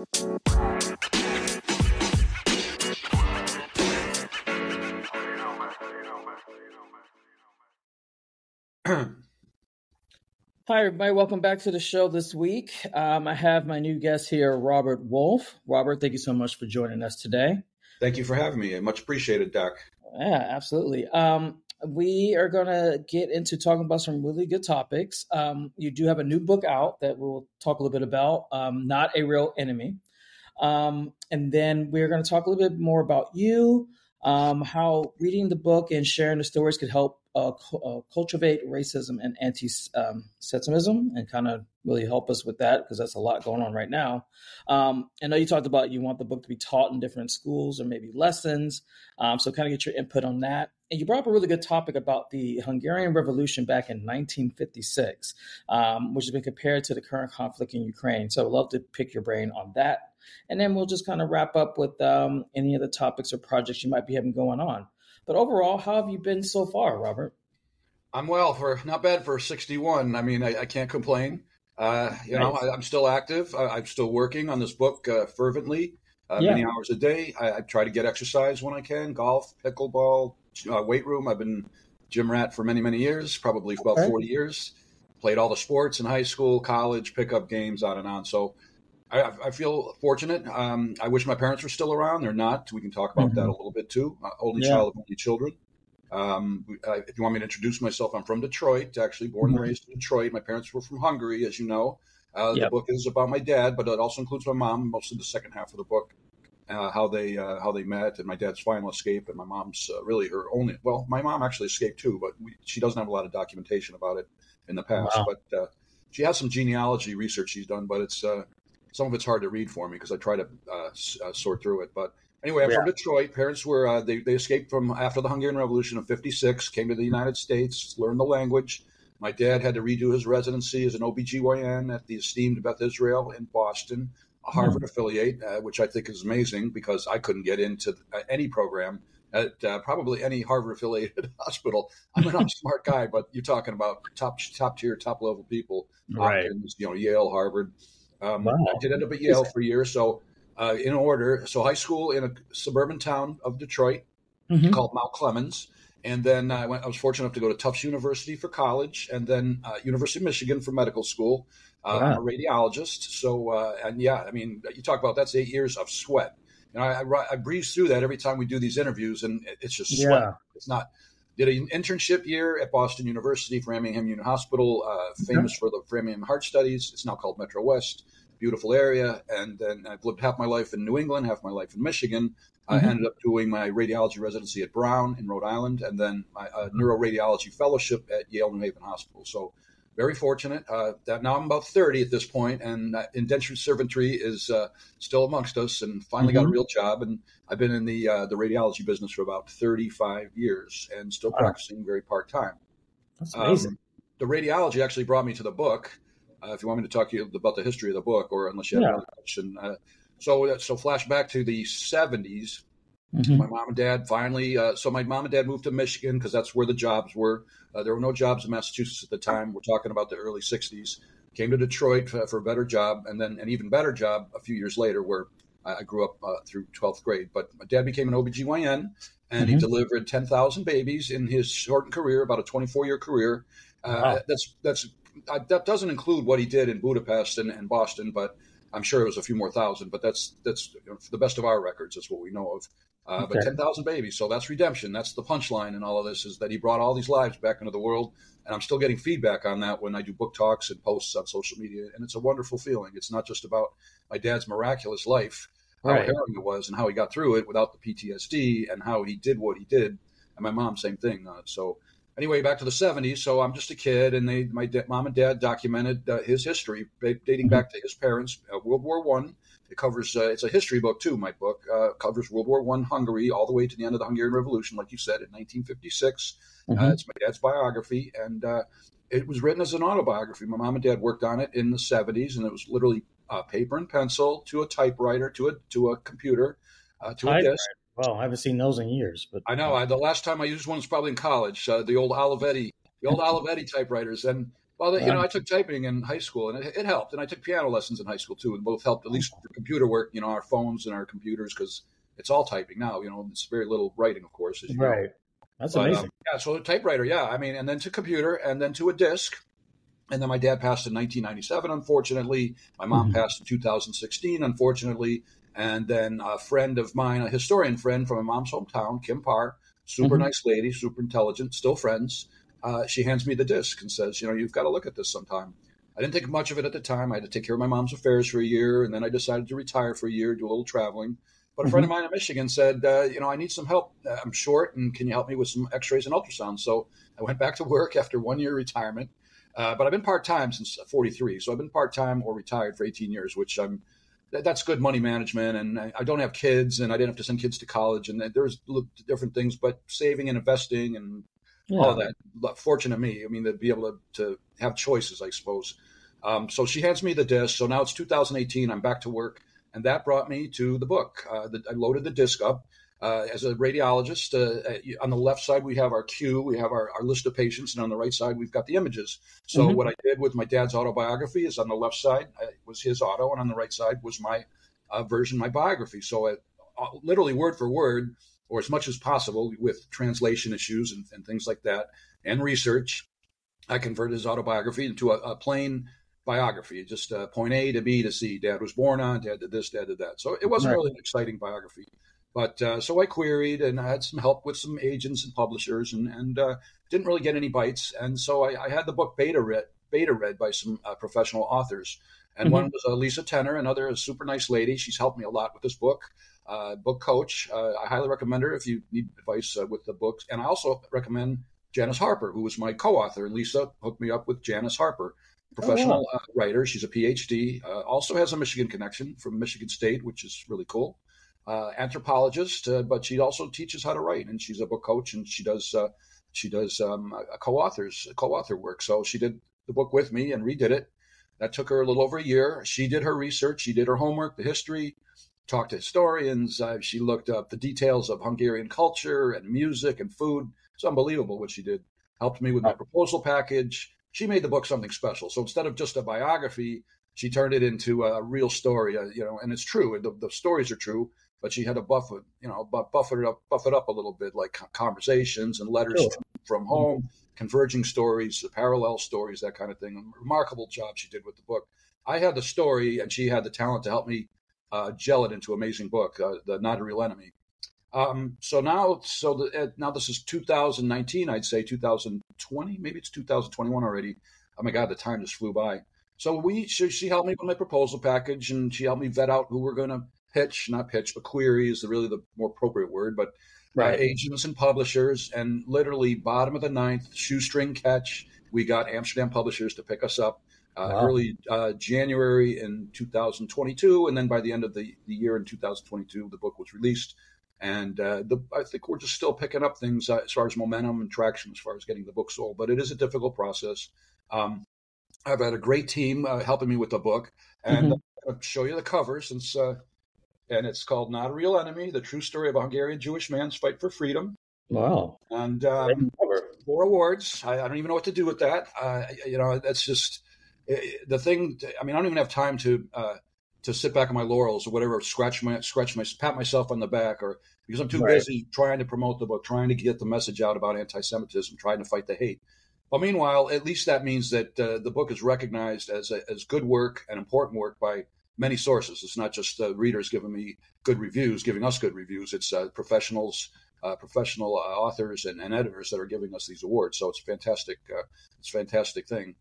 Hi, everybody. Welcome back to the show this week. I have my new guest here, Robert Wolf. Robert, thank you so much for joining us today. Thank you for having me. Much appreciated, Doc. Yeah, absolutely. We are going to get into talking about some really good topics. You do have a new book out that we'll talk a little bit about, Not a Real Enemy. And then we're going to talk a little bit more about you, how reading the book and sharing the stories could help cultivate racism and anti-Semitism and kind of really help us with that, because that's a lot going on right now. I know you talked about you want the book to be taught in different schools or maybe lessons. So kind of get your input on that. And you brought up a really good topic about the Hungarian Revolution back in 1956, which has been compared to the current conflict in Ukraine. So I'd love to pick your brain on that. And then we'll just kind of wrap up with any other topics or projects you might be having going on. But overall, how have you been so far, Robert? I'm well, for not bad for 61. I mean, I can't complain. I'm still active. I'm still working on this book fervently, many hours a day. I try to get exercise when I can, golf, pickleball, weight room. I've been gym rat for many, many years, probably about 40 years. Played all the sports in high school, college, pickup games, on and on. So I feel fortunate. I wish my parents were still around. They're not. We can talk about that a little bit, too. Only child of only children. If you want me to introduce myself, I'm from Detroit, actually born and raised in Detroit. My parents were from Hungary, as you know. The book is about my dad, but it also includes my mom, mostly the second half of the book, how they met and my dad's final escape and my mom's really her only. Well, my mom actually escaped, too, but she doesn't have a lot of documentation about it in the past. Wow. But she has some genealogy research she's done, but it's some of it's hard to read for me because I try to sort through it. But anyway, I'm from Detroit. Parents were they escaped from after the Hungarian Revolution of '56, came to the United States, learned the language. My dad had to redo his residency as an OBGYN at the esteemed Beth Israel in Boston, a Harvard affiliate, which I think is amazing because I couldn't get into any program at probably any Harvard-affiliated hospital. I mean, I'm a smart guy, but you're talking about top-tier, top-level people. Right. Hopkins, Yale, Harvard. I did end up at Yale for a year. So in order, so high school in a suburban town of Detroit called Mount Clemens. And then I was fortunate enough to go to Tufts University for college and then University of Michigan for medical school. I'm a radiologist. So, you talk about that's 8 years of sweat. You know, I breeze through that every time we do these interviews and it's just sweat. Yeah. It's not. Did an internship year at Boston University, Framingham Union Hospital, famous for the Framingham Heart Studies. It's now called Metro West, beautiful area. And then I've lived half my life in New England, half my life in Michigan. I ended up doing my radiology residency at Brown in Rhode Island, and then my neuroradiology fellowship at Yale New Haven Hospital. So very fortunate that now I'm about 30 at this point, and indentured servantry is still amongst us. And finally got a real job, and I've been in the radiology business for about 35 years, and still practicing very part time. That's amazing. The radiology actually brought me to the book. If you want me to talk to you about the history of the book, or unless you have another question, so flashback to the 70s. My mom and dad finally, my mom and dad moved to Michigan because that's where the jobs were. There were no jobs in Massachusetts at the time. We're talking about the early 60s. Came to Detroit for a better job, and then an even better job a few years later where I grew up through 12th grade. But my dad became an OBGYN, and he delivered 10,000 babies in his shortened career, about a 24-year career. That doesn't include what he did in Budapest and Boston, but I'm sure it was a few more thousand, but that's for the best of our records. That's what we know of. But 10,000 babies. So that's redemption. That's the punchline in all of this, is that he brought all these lives back into the world. And I'm still getting feedback on that when I do book talks and posts on social media. And it's a wonderful feeling. It's not just about my dad's miraculous life, how harrowing it was and how he got through it without the PTSD and how he did what he did. And my mom, same thing. So anyway, back to the 70s. So I'm just a kid. And mom and dad documented his history dating back to his parents, World War One. It covers, it's a history book too, my book, covers World War I Hungary all the way to the end of the Hungarian Revolution, like you said, in 1956. It's my dad's biography, and it was written as an autobiography. My mom and dad worked on it in the 70s, and it was literally paper and pencil to a typewriter, to a computer, to a disk. Well, I haven't seen those in years. But I know. The last time I used one was probably in college, the old Olivetti typewriters. And Well, you know, I took typing in high school, and it helped. And I took piano lessons in high school, too, and both helped, at least for computer work, you know, our phones and our computers, because it's all typing now. You know, it's very little writing, of course. As you right. Know. That's amazing. Yeah, so a typewriter, yeah. I mean, and then to computer, and then to a disc. And then my dad passed in 1997, unfortunately. My mom passed in 2016, unfortunately. And then a friend of mine, a historian friend from my mom's hometown, Kim Parr, super nice lady, super intelligent, still friends. She hands me the disc and says, you know, you've got to look at this sometime. I didn't think much of it at the time. I had to take care of my mom's affairs for a year, and then I decided to retire for a year, do a little traveling. But a friend of mine in Michigan said, you know, I need some help. I'm short, and can you help me with some x-rays and ultrasounds? So I went back to work after 1 year retirement. But I've been part-time since 43. So I've been part-time or retired for 18 years, which that's good money management. And I don't have kids, and I didn't have to send kids to college. And there's different things, but saving and investing and all that. Fortunate me. I mean, to be able to have choices, I suppose. So she hands me the disc. So now it's 2018. I'm back to work. And that brought me to the book. I loaded the disc up. As a radiologist, on the left side, we have our queue, we have our list of patients, and on the right side, we've got the images. So what I did with my dad's autobiography is on the left side was his auto, and on the right side was my version, my biography. So literally word for word, or as much as possible with translation issues and things like that, and research, I converted his autobiography into a plain biography, just point A to B to C. Dad was born on, Dad did this, Dad did that. So it wasn't really an exciting biography. But so I queried, and I had some help with some agents and publishers, and didn't really get any bites. And so I had the book beta read by some professional authors. And one was Lisa Tenner, another super nice lady. She's helped me a lot with this book, book coach. I highly recommend her if you need advice with the books. And I also recommend Janice Harper, who was my co-author. And Lisa hooked me up with Janice Harper, professional writer. She's a PhD, also has a Michigan connection from Michigan State, which is really cool. Anthropologist, but she also teaches how to write, and she's a book coach, and she does co-author work. So she did the book with me and redid it. That took her a little over a year. She did her research, she did her homework, the history, talked to historians. She looked up the details of Hungarian culture and music and food. It's unbelievable what she did. Helped me with my proposal package. She made the book something special. So instead of just a biography, she turned it into a real story. You know, and it's true. The stories are true. But she had to buff it up a little bit, like conversations and letters from home, converging stories, parallel stories, that kind of thing. Remarkable job she did with the book. I had the story, and she had the talent to help me gel it into an amazing book, the Not a Real Enemy. So now this is 2019, I'd say 2020, maybe it's 2021 already. Oh my God, the time just flew by. So she helped me with my proposal package, and she helped me vet out who we're going to not pitch, but query is really the more appropriate word, but agents and publishers, and literally bottom of the ninth, shoestring catch, we got Amsterdam Publishers to pick us up early January in 2022. And then by the end of the year in 2022, the book was released. And I think we're just still picking up things as far as momentum and traction, as far as getting the book sold, but it is a difficult process. I've had a great team helping me with the book, and I'll show you the cover since... And it's called Not a Real Enemy, the true story of a Hungarian Jewish man's fight for freedom. Wow. And 4 awards. I don't even know what to do with that. You know, that's just the thing. I mean, I don't even have time to sit back on my laurels or whatever, pat myself on the back, or because I'm too busy trying to promote the book, trying to get the message out about anti-Semitism, trying to fight the hate. But meanwhile, at least that means that the book is recognized as good work and important work by many sources. It's not just readers giving us good reviews. It's professional authors and editors that are giving us these awards. So it's a fantastic thing.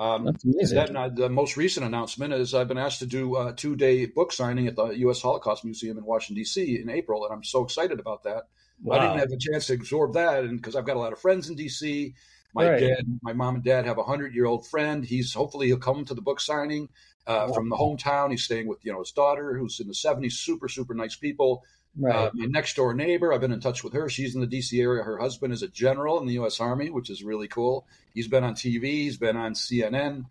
That's amazing. And then the most recent announcement is I've been asked to do a 2-day book signing at the U.S. Holocaust Museum in Washington, D.C. in April, and I'm so excited about that. Wow. I didn't have a chance to absorb that, and because I've got a lot of friends in D.C., my mom and dad have a 100-year-old friend. Hopefully he'll come to the book signing from the hometown. He's staying with, you know, his daughter who's in the 70s, super, super nice people. Right. My next door neighbor, I've been in touch with her. She's in the DC area. Her husband is a general in the U.S. Army, which is really cool. He's been on TV. He's been on CNN.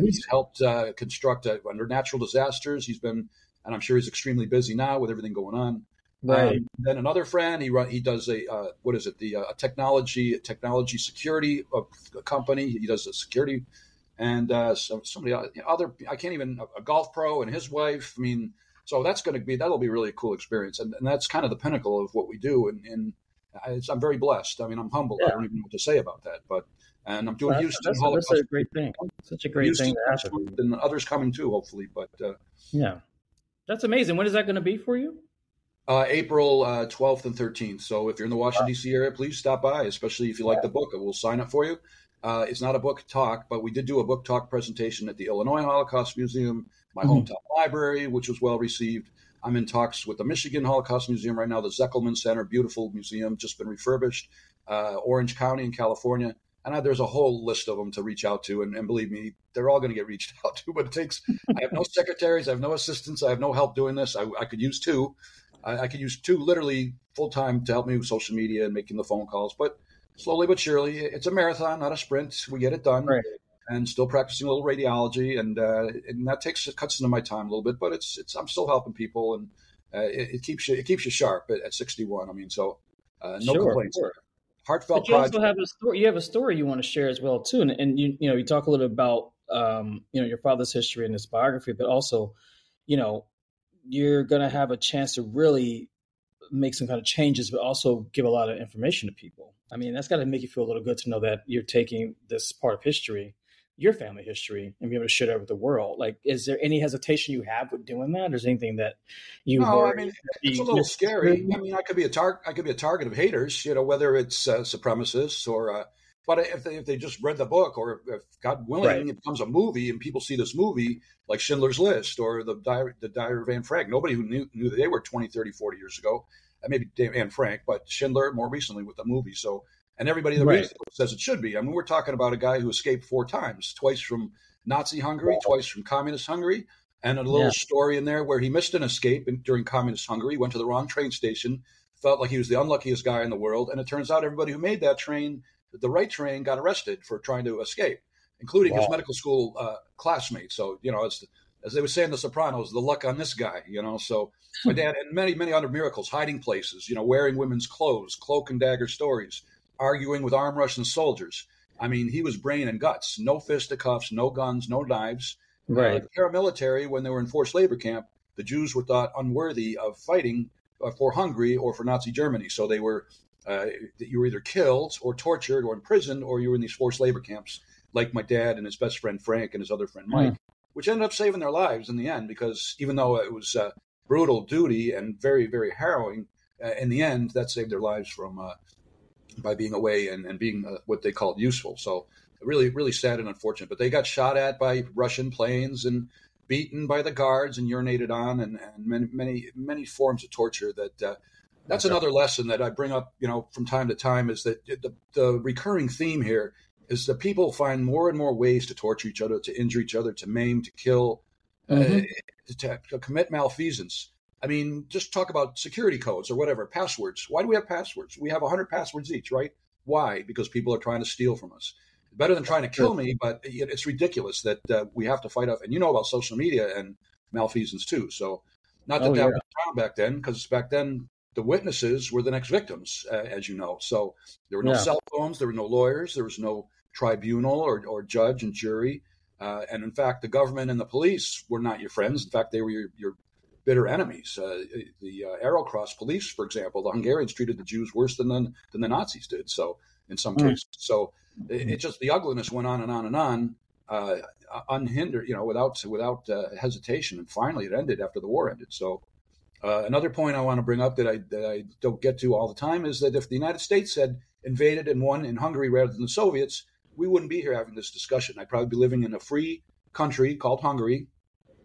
He's helped construct under natural disasters. And I'm sure he's extremely busy now with everything going on. Right. Then another friend, he does a technology security company. He does the security, and I can't even a golf pro and his wife. I mean, so that'll be really a cool experience, and that's kind of the pinnacle of what we do. I'm very blessed. I mean, I'm humbled. Yeah. I don't even know what to say about that, but. And I'm doing Houston Holocaust. That's a great thing. Such a great thing to happen. And others coming too, hopefully. But yeah, that's amazing. When is that going to be for you? April 12th and 13th. So if you're in the Washington, D.C. area, please stop by, especially if you like the book. We'll sign up for you. It's not a book talk, but we did do a book talk presentation at the Illinois Holocaust Museum, my hometown library, which was well received. I'm in talks with the Michigan Holocaust Museum right now, the Zuckelman Center, beautiful museum, just been refurbished, Orange County in California. And there's a whole list of them to reach out to. And believe me, they're all going to get reached out to. But it takes – I have no secretaries. I have no assistants. I have no help doing this. I could use two. I could use two literally full-time to help me with social media and making the phone calls. But slowly but surely, it's a marathon, not a sprint. We get it done. Right. And still practicing a little radiology. And that cuts into my time a little bit. But I'm still helping people. And it keeps you sharp at 61. I mean, so no complaints. Sure. Heartfelt project. You also have a story. You have a story you want to share as well too, and you talk a little bit about your father's history and his biography, but also you're going to have a chance to really make some kind of changes, but also give a lot of information to people. I mean, that's got to make you feel a little good to know that you're taking this part of history, your family history, and be able to share that with the world. Like, is there any hesitation you have with doing that? Or is there anything that you? No, I mean, it's a little scary. I mean, I could be a target of haters, whether it's supremacists or. But if they just read the book, or if God willing, it becomes a movie and people see this movie like Schindler's List or the Diary of Anne Frank. Nobody who knew that they were 20, 30, 40 years ago. Maybe Anne Frank, but Schindler more recently with the movie. So. And everybody that reads the book says it should be. I mean, we're talking about a guy who escaped 4 times, twice from Nazi Hungary, twice from communist Hungary, and a little story in there where he missed an escape during communist Hungary, went to the wrong train station, felt like he was the unluckiest guy in the world. And it turns out everybody who made that train, the right train, got arrested for trying to escape, including his medical school classmates. So, as they would say in The Sopranos, the luck on this guy, So my dad and many, many other miracles, hiding places, wearing women's clothes, cloak and dagger stories. Arguing with armed Russian soldiers. I mean, he was brain and guts. No fisticuffs, no guns, no knives. Right. Paramilitary, when they were in forced labor camp, the Jews were thought unworthy of fighting for Hungary or for Nazi Germany. So they were you were either killed or tortured or imprisoned, or you were in these forced labor camps, like my dad and his best friend Frank and his other friend Mike, which ended up saving their lives in the end, because even though it was brutal duty and very, very harrowing, in the end, that saved their lives from... by being away and being what they called useful. So really, really sad and unfortunate. But they got shot at by Russian planes and beaten by the guards and urinated on and many, many, many forms of torture. That's another lesson that I bring up, from time to time, is that the recurring theme here is that people find more and more ways to torture each other, to injure each other, to maim, to kill, to commit malfeasance. I mean, just talk about security codes or whatever, passwords. Why do we have passwords? We have 100 passwords each, right? Why? Because people are trying to steal from us. Better than trying to kill me, but it's ridiculous that we have to fight off. And about social media and malfeasance too. So not that was around back then, because back then the witnesses were the next victims, as you know. So there were no cell phones, there were no lawyers, there was no tribunal or judge and jury. And in fact, the government and the police were not your friends. In fact, they were your bitter enemies. The Arrow Cross police, for example, the Hungarians treated the Jews worse than the Nazis did. So in some cases, so it just, the ugliness went on and on and on, unhindered, without hesitation. And finally, it ended after the war ended. So another point I want to bring up that I don't get to all the time is that if the United States had invaded and won in Hungary rather than the Soviets, we wouldn't be here having this discussion. I'd probably be living in a free country called Hungary.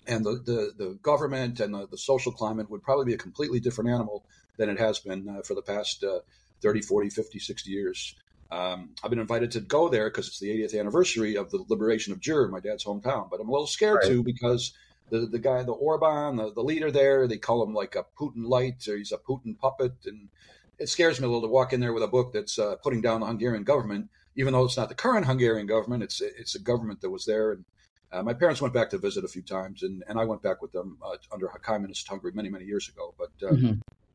And the government and the social climate would probably be a completely different animal than it has been for the past 30, 40, 50, 60 years. I've been invited to go there because it's the 80th anniversary of the liberation of Győr, my dad's hometown. But I'm a little scared, too, because the guy, the Orban, the leader there, they call him like a Putin light, or he's a Putin puppet. And it scares me a little to walk in there with a book that's putting down the Hungarian government, even though it's not the current Hungarian government. It's a government that was there. And my parents went back to visit a few times, and I went back with them under communist Hungary many, many years ago. But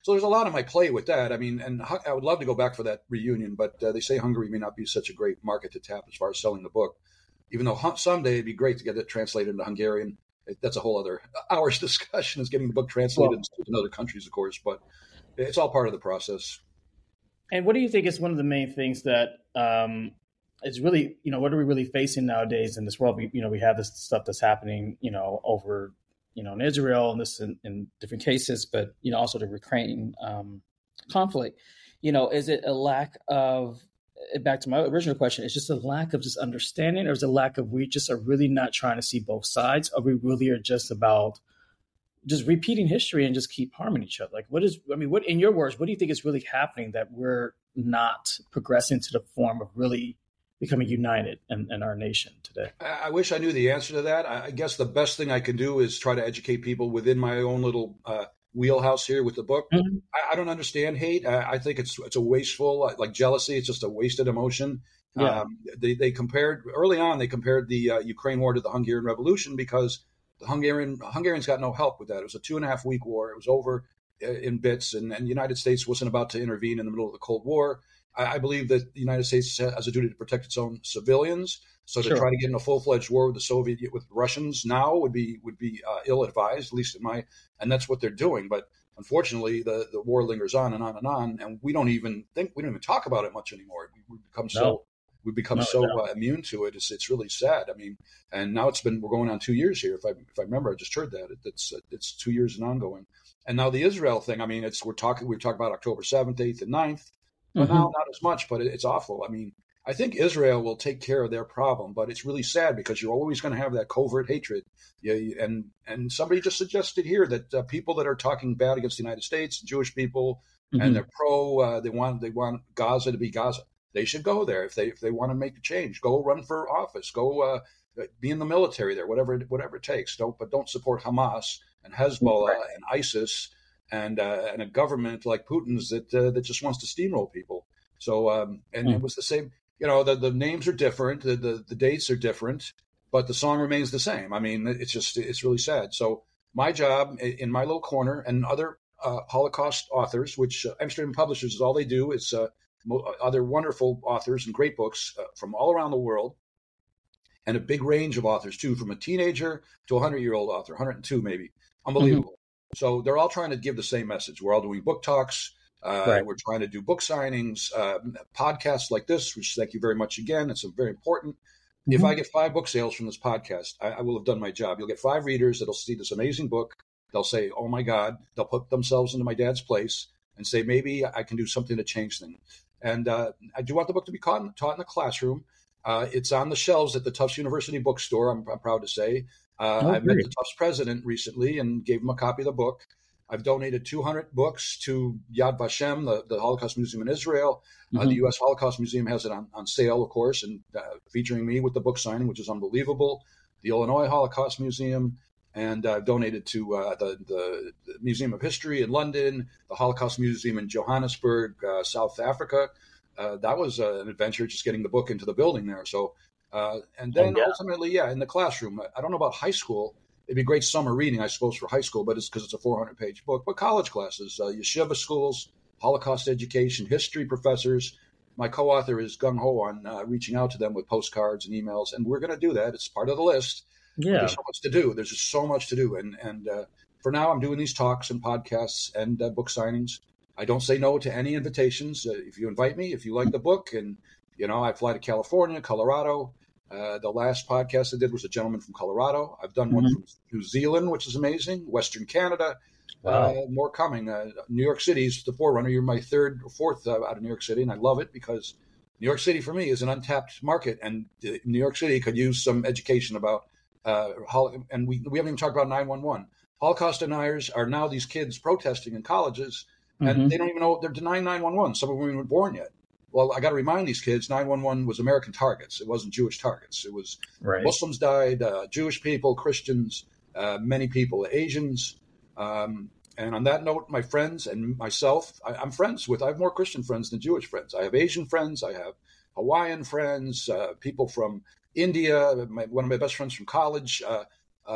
So there's a lot of my play with that. I mean, and I would love to go back for that reunion, but they say Hungary may not be such a great market to tap as far as selling the book, even though someday it'd be great to get it translated into Hungarian. That's a whole other hour's discussion, is getting the book translated into other countries, of course, but it's all part of the process. And what do you think is one of the main things that is really, you know, what are we really facing nowadays in this world? We, you know, we have this stuff that's happening, you know, over, you know, in Israel and this in different cases, but, you know, also the Ukraine conflict. You know, is it a lack of, back to my original question, it's just a lack of just understanding, or is it a lack of, we just are really not trying to see both sides, or we really are just about just repeating history and just keep harming each other? Like, what is, I mean, what, in your words, what do you think is really happening that we're not progressing to the form of really becoming united in our nation today? I wish I knew the answer to that. I guess the best thing I can do is try to educate people within my own little wheelhouse here with the book. Mm-hmm. I don't understand hate. I think it's a wasteful, like jealousy. It's just a wasted emotion. Yeah. They compared early on. They compared the Ukraine war to the Hungarian Revolution because the Hungarians got no help with that. It was a 2.5-week war. It was over in bits, and the United States wasn't about to intervene in the middle of the Cold War. I believe that the United States has a duty to protect its own civilians. So to try to get in a full-fledged war with the Russians now would be ill-advised, at least in my, and that's what they're doing. But unfortunately, the war lingers on and on and on, and we don't even talk about it much anymore. We become so immune to it. It's really sad. I mean, and now we're going on 2 years here. If I remember, I just heard that it's 2 years and ongoing. And now the Israel thing. I mean, we're talking about October 7th, 8th, and 9th. But now not as much, but it's awful. I mean, I think Israel will take care of their problem, but it's really sad because you're always going to have that covert hatred. Yeah, and somebody just suggested here that people that are talking bad against the United States, Jewish people, mm-hmm. and they're they want Gaza to be Gaza. They should go there if they want to make a change. Go run for office. Go be in the military there, whatever it takes. Don't support Hamas and Hezbollah and ISIS. And a government like Putin's that just wants to steamroll people. So it was the same. You know, the names are different, the dates are different, but the song remains the same. I mean, it's really sad. So my job in my little corner and other Holocaust authors, which Amsterdam Publishers is all they do, is other wonderful authors and great books from all around the world, and a big range of authors too, from a teenager to a 100-year-old author, 102 maybe, unbelievable. Mm-hmm. So they're all trying to give the same message. We're all doing book talks. We're trying to do book signings, podcasts like this, which thank you very much again. It's very important. Mm-hmm. If I get 5 book sales from this podcast, I will have done my job. You'll get 5 readers that'll see this amazing book. They'll say, oh, my God. They'll put themselves into my dad's place and say, maybe I can do something to change things. And I do want the book to be taught in the classroom. It's on the shelves at the Tufts University bookstore, I'm proud to say. I met the Tufts president recently and gave him a copy of the book. I've donated 200 books to Yad Vashem, the Holocaust Museum in Israel. Mm-hmm. The U.S. Holocaust Museum has it on sale, of course, and featuring me with the book signing, which is unbelievable. The Illinois Holocaust Museum, and I've donated to the Museum of History in London, the Holocaust Museum in Johannesburg, South Africa. That was an adventure, just getting the book into the building there. So. Ultimately, in the classroom. I don't know about high school. It'd be great summer reading, I suppose, for high school, but it's because it's a 400-page book. But college classes, yeshiva schools, Holocaust education, history professors. My co-author is gung-ho on reaching out to them with postcards and emails, and we're going to do that. It's part of the list. Yeah. There's so much to do. There's just so much to do. And for now, I'm doing these talks and podcasts and book signings. I don't say no to any invitations. If you invite me, if you like the book, and, you know, I fly to California, Colorado. The last podcast I did was a gentleman from Colorado. I've done one from New Zealand, which is amazing. Western Canada, more coming. New York City is the forerunner. You're my third or fourth out of New York City, and I love it because New York City for me is an untapped market, and New York City could use some education about and we haven't even talked about 9/11. Holocaust deniers are now these kids protesting in colleges, and they don't even know they're denying 9/11. Some of them weren't born yet. Well, I got to remind these kids, 9/11 was American targets. It wasn't Jewish targets. It was Muslims died, Jewish people, Christians, many people, Asians. And on that note, my friends and myself, I have more Christian friends than Jewish friends. I have Asian friends. I have Hawaiian friends, people from India. One of my best friends from college,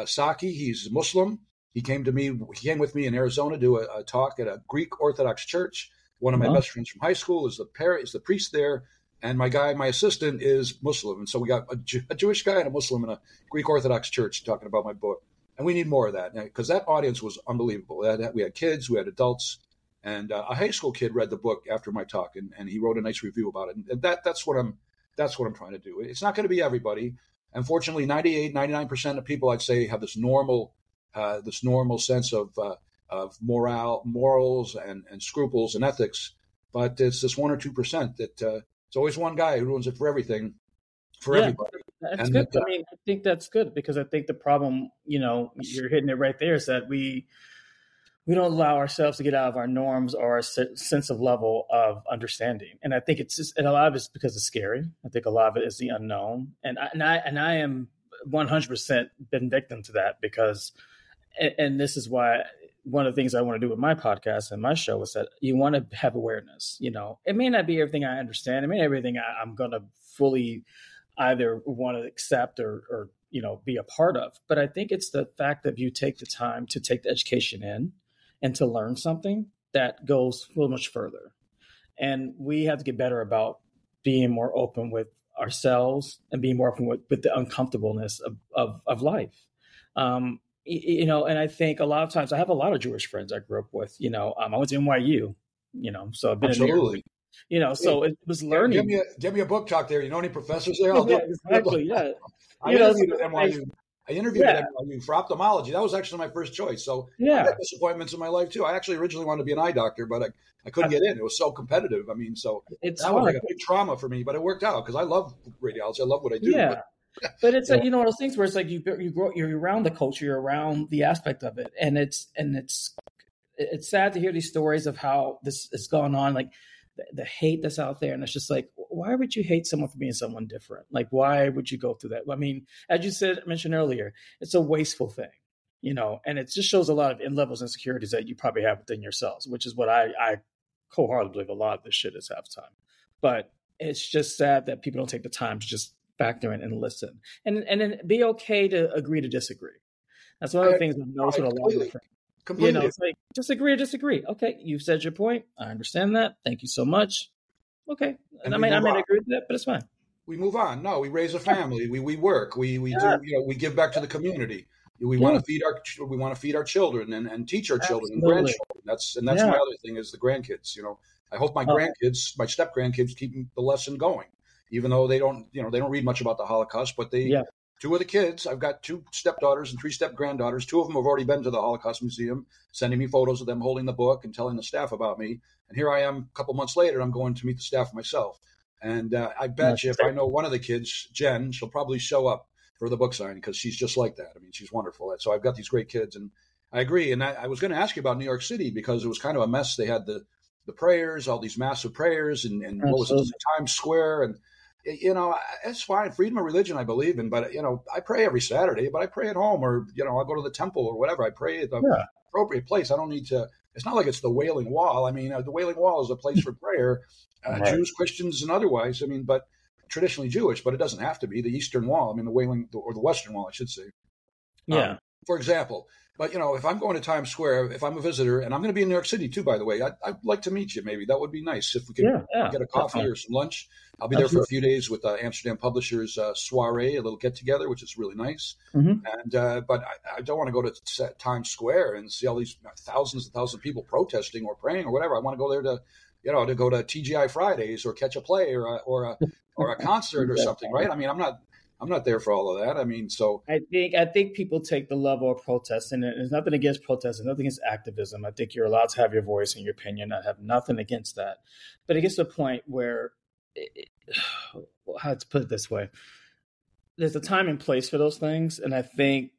Saki, he's Muslim. He came to me. He came with me in Arizona to do a talk at a Greek Orthodox church. One of my best friends from high school is the priest there, and my assistant is Muslim. And so we got a Jewish guy and a Muslim in a Greek Orthodox church talking about my book. And we need more of that because that audience was unbelievable. We had kids, we had adults, and a high school kid read the book after my talk, and he wrote a nice review about it. And that's what I'm trying to do. It's not going to be everybody. Unfortunately, 99% of people, I'd say, have this normal sense of morals and scruples and ethics. But it's this 1 or 2% that it's always one guy who ruins it for everything, for everybody. That's good. I mean, I think that's good because I think the problem, you're hitting it right there, is that we don't allow ourselves to get out of our norms or our sense of level of understanding. And I think a lot of it's because it's scary. I think a lot of it is the unknown. And I am 100% been victim to that because, and this is why one of the things I want to do with my podcast and my show is that you want to have awareness. It may not be everything I understand. It may not be everything I'm going to fully either want to accept or be a part of. But I think it's the fact that you take the time to take the education in and to learn something that goes so much further. And we have to get better about being more open with ourselves and being more open with the uncomfortableness of life. And I think a lot of times I have a lot of Jewish friends I grew up with, I went to NYU, so I've been absolutely. So it was learning. Give me a book talk there. You know any professors there? Yeah, exactly. Yeah. I interviewed at NYU for ophthalmology. That was actually my first choice. So I had disappointments in my life too. I actually originally wanted to be an eye doctor, but I couldn't get in. It was so competitive. I mean, so it's that was like a big trauma for me, but it worked out because I love radiology. I love what I do. Yeah. But it's like, one of those things where it's like you're around the culture, you're around the aspect of it. And it's sad to hear these stories of how this has gone on, like the hate that's out there. And it's just like, why would you hate someone for being someone different? Like, why would you go through that? I mean, as you mentioned earlier, it's a wasteful thing, and it just shows a lot of in-levels insecurities that you probably have within yourselves, which is what I wholeheartedly believe a lot of this shit is half time. But it's just sad that people don't take the time to just factor in and listen and then be okay to agree to disagree. That's one of the things I've noticed with a lot of different. Completely. It's like, disagree or disagree. Okay, you've said your point. I understand that. Thank you so much. Okay. And I might agree with that, but it's fine. We move on. No, we raise a family. We work. We do, we give back to the community. We want to feed our children and teach our children and grandchildren. That's my other thing is the grandkids. I hope my grandkids, my step grandkids, keep the lesson going, even though they don't read much about the Holocaust, but they two of the kids, I've got two stepdaughters and three step-granddaughters. Two of them have already been to the Holocaust Museum, sending me photos of them holding the book and telling the staff about me. And here I am a couple months later, I'm going to meet the staff myself. And I bet that's you if I know one of the kids, Jen, she'll probably show up for the book signing because she's just like that. I mean, she's wonderful. So I've got these great kids, and I agree. And I was going to ask you about New York City because it was kind of a mess. They had the prayers, all these massive prayers, and what was it, Times Square, and it's fine. Freedom of religion, I believe in, but I pray every Saturday, but I pray at home or, I go to the temple or whatever. I pray at the appropriate place. I don't need to, it's not like it's the Wailing Wall. I mean, the Wailing Wall is a place for prayer, Jews, Christians, and otherwise. I mean, but traditionally Jewish, but it doesn't have to be the Eastern Wall. I mean, the Wailing or the Western Wall, I should say. Yeah. For example, but if I'm going to Times Square, if I'm a visitor, and I'm going to be in New York City too, by the way, I'd like to meet you. Maybe that would be nice if we could get a coffee or some lunch. I'll be there for a few days with Amsterdam Publishers soiree, a little get together, which is really nice. Mm-hmm. And but I don't want to go to Times Square and see all these thousands and thousands of people protesting or praying or whatever. I want to go there to go to TGI Fridays or catch a play or a concert or something, right? I mean, I'm not there for all of that. I mean, so I think people take the level of protest, and there's nothing against protest, nothing against activism. I think you're allowed to have your voice and your opinion. I have nothing against that, but it gets to a point where, how to put it this way, there's a time and place for those things, and I think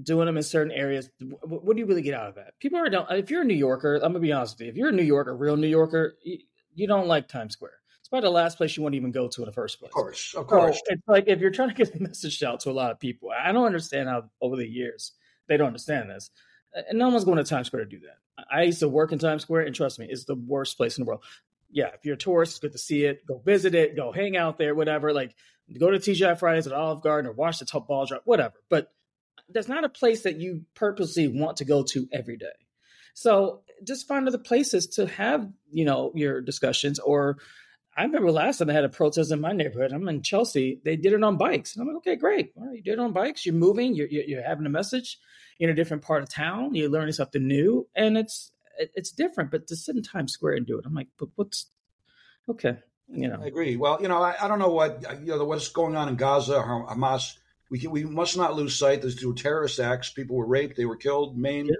doing them in certain areas. What do you really get out of that? If you're a New Yorker, I'm gonna be honest with you. If you're a New Yorker, real New Yorker, you don't like Times Square. It's probably the last place you wouldn't even go to in the first place. Of course. So it's like if you're trying to get the message out to a lot of people, I don't understand how over the years they don't understand this. And no one's going to Times Square to do that. I used to work in Times Square, and trust me, it's the worst place in the world. Yeah, if you're a tourist, it's good to see it. Go visit it. Go hang out there, whatever. Like go to TGI Fridays at Olive Garden or watch the top ball drop, whatever. But there's not a place that you purposely want to go to every day. So just find other places to have, you know, your discussions. Or I remember last time I had a protest in my neighborhood. I'm in Chelsea. They did it on bikes. And I'm like, okay, great. All right, you did it on bikes. You're moving. You're having a message. You're in a different part of town. You're learning something new. And it's different. But to sit in Times Square and do it, I'm like, but what's – okay. You know. I agree. Well, you know, I don't know what's going on in Gaza, Hamas. We must not lose sight. These two terrorist acts. People were raped. They were killed, maimed,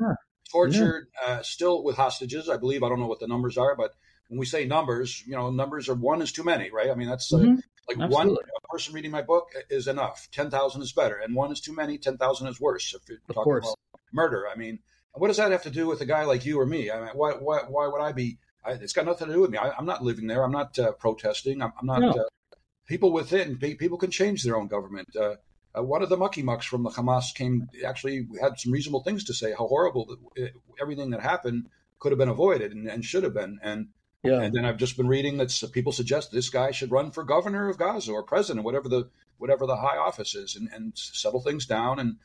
tortured, still with hostages, I believe. I don't know what the numbers are, but when we say numbers, you know, numbers are one is too many, right? I mean, that's like Absolutely. One person reading my book is enough. 10,000 is better. And one is too many. 10,000 is worse. If you're talking about murder. I mean, what does that have to do with a guy like you or me? I mean, why would I be? It's got nothing to do with me. I'm not living there. I'm not protesting. I'm not. No. People within, people can change their own government. One of the mucky mucks from the Hamas came, actually had some reasonable things to say, how horrible everything that happened could have been avoided and should have been. And then I've just been reading that people suggest this guy should run for governor of Gaza or president, whatever the high office is, and settle things down. And,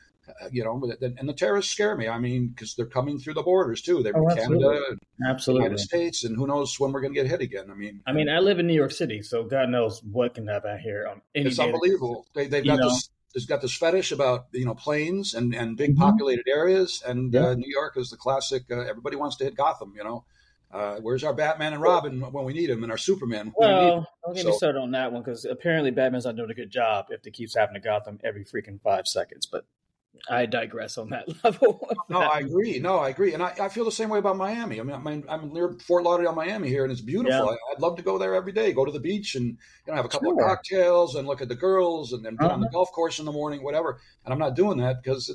you know, and the terrorists scare me. I mean, because they're coming through the borders, too. They're in Canada and the United States, and who knows when we're going to get hit again. I mean, I live in New York City, so God knows what can happen out here. It's unbelievable. They've got this. There's got this fetish about, you know, plains and big populated areas. And New York is the classic. Everybody wants to hit Gotham, you know. Where's our Batman and Robin when we need him, and our Superman when we need him? Don't get me started on that one, because apparently Batman's not doing a good job if it keeps happening to Gotham every freaking 5 seconds. But I digress on that level. I agree. And I feel the same way about Miami. I mean, I'm near Fort Lauderdale, Miami here, and it's beautiful. Yeah. I'd love to go there every day, go to the beach and, you know, have a couple of cocktails and look at the girls and then get on the golf course in the morning, whatever. And I'm not doing that because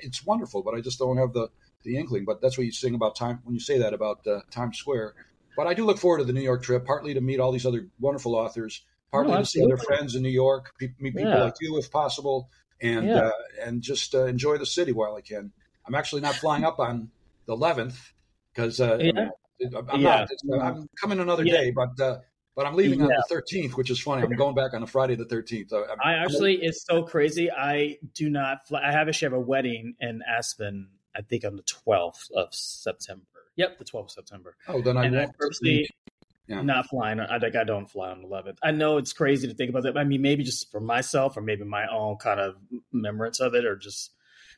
it's wonderful, but I just don't have the inkling. But that's what you sing about time when you say that about Times Square. But I do look forward to the New York trip, partly to meet all these other wonderful authors, partly to see other friends in New York, meet people like you if possible. And and just enjoy the city while I can. I'm actually not flying up on the 11th because I'm coming another day, but I'm leaving on the 13th, which is funny. I'm going back on a Friday the 13th. It's so crazy. I do not fly. I have a wedding in Aspen, I think, on the 12th of September. Yep, the 12th of September. Oh, then I purposely not flying. I don't fly on the 11th. I know it's crazy to think about that. I mean, maybe just for myself, or maybe my own kind of remembrance of it, or just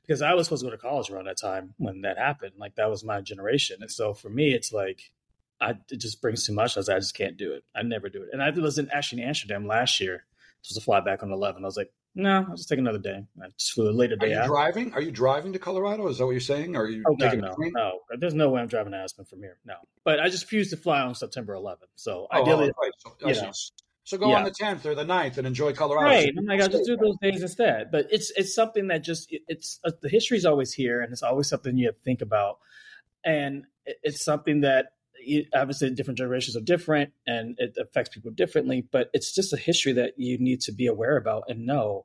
because I was supposed to go to college around that time when that happened. Like, that was my generation. And so for me, it's like, it just brings too much. I just can't do it. I never do it. And I was in Amsterdam last year. I was supposed to fly back on the 11th. I was like, no, I'll just take another day. I just flew a later day. Are you driving to Colorado? Is that what you're saying? Or are you taking a train? No, there's no way I'm driving to Aspen from here. No, but I just refuse to fly on September 11th. So ideally, so go on the 10th or the 9th and enjoy Colorado. Right. I'm like, I'll just do those days instead. But it's something that just the history's always here, and it's always something you have to think about, and it's something that. Obviously, different generations are different, and it affects people differently. But it's just a history that you need to be aware about and know,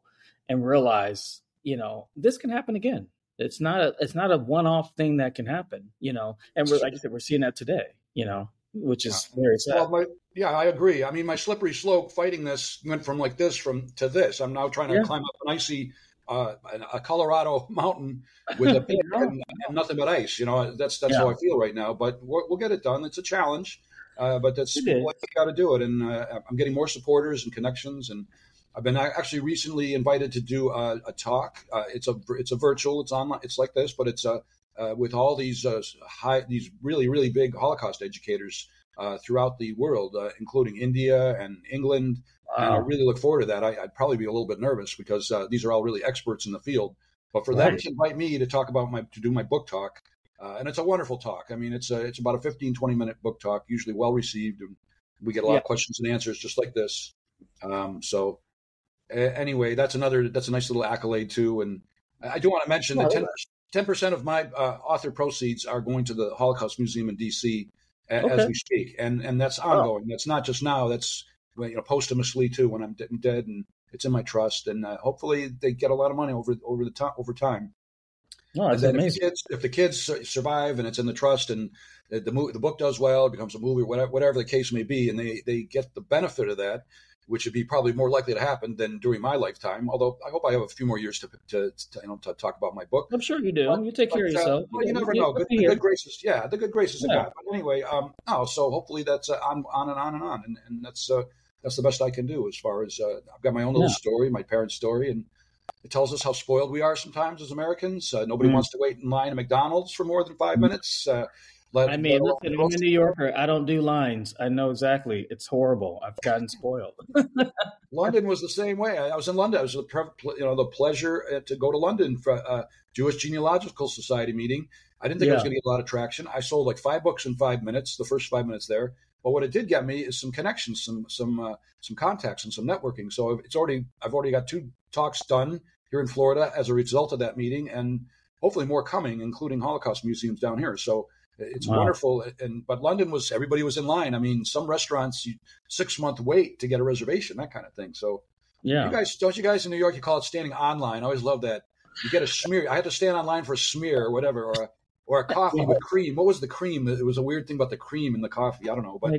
and realize, you know, this can happen again. It's not a one-off thing that can happen, you know. And like I said, we're seeing that today, you know, which is very sad. Well, I agree. I mean, my slippery slope fighting this went from like this to this. I'm now trying to climb up an icy. A Colorado mountain with a peak and nothing but ice. You know, that's how I feel right now. But we'll get it done. It's a challenge, but that's what you got to do it. And I'm getting more supporters and connections. And I've been actually recently invited to do a talk. It's a virtual. It's online. It's like this, but it's with all these these really really big Holocaust educators throughout the world, including India and England. And I really look forward to that. I'd probably be a little bit nervous because these are all really experts in the field. But for them to invite me to talk about to do my book talk, and it's a wonderful talk. I mean, it's about a 15, 20-minute book talk, usually well-received. And we get a lot of questions and answers just like this. Anyway, that's a nice little accolade too. And I do want to mention that 10% of my author proceeds are going to the Holocaust Museum in D.C. As we speak. And that's ongoing. That's not just now. That's... you know, posthumously too, when I'm dead, and it's in my trust, and hopefully they get a lot of money over time. No, that's amazing. If the kids survive, and it's in the trust, and the book does well, it becomes a movie, whatever the case may be, and they get the benefit of that. which would be probably more likely to happen than during my lifetime. Although I hope I have a few more years to talk about my book. I'm sure you do. You take care of yourself. Well, you never know. The good graces of God. But anyway, so hopefully that's on and on. And that's the best I can do as far as I've got my own little story, my parents' story. And it tells us how spoiled we are sometimes as Americans. Nobody wants to wait in line at McDonald's for more than 5 minutes. Listen, I'm a New Yorker. I don't do lines. I know exactly. It's horrible. I've gotten spoiled. London was the same way. I was in London. It was the pleasure to go to London for a Jewish Genealogical Society meeting. I didn't think I was going to get a lot of traction. I sold like 5 books in 5 minutes, the first 5 minutes there. But what it did get me is some connections, some contacts, and some networking. So I've already got 2 talks done here in Florida as a result of that meeting, and hopefully more coming, including Holocaust museums down here. So it's wonderful. But London everybody was in line. I mean, some restaurants, 6-month wait to get a reservation, that kind of thing. So you guys in New York, you call it standing online. I always love that. You get a smear. I had to stand online for a smear or whatever, or a coffee with cream. What was the cream? It was a weird thing about the cream and the coffee. I don't know, but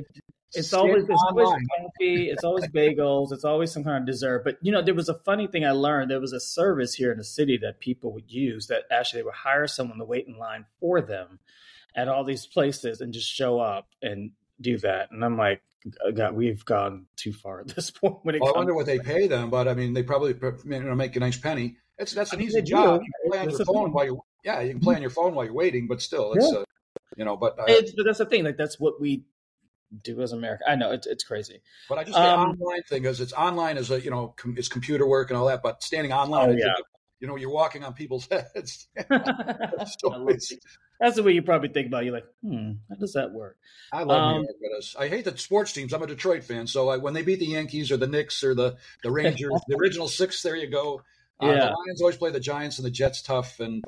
it's always coffee. It's always bagels. It's always some kind of dessert. But there was a funny thing I learned. There was a service here in the city that people would use that actually they would hire someone to wait in line for them at all these places and just show up and do that. And I'm like, God, we've gone too far at this point. I wonder what they pay them, but I mean, they probably make a nice penny. That's an easy job. You can play on your phone while you you're waiting, but still, it's but that's the thing. Like that's what we do as America. I know it's crazy. But I just the online thing is it's online is it's computer work and all that. But standing online, you're walking on people's heads. That's the way you probably think about it. You're like, how does that work? I love New York with us. I hate the sports teams. I'm a Detroit fan. So when they beat the Yankees or the Knicks or the Rangers, the original 6, there you go. The Lions always play the Giants and the Jets tough. I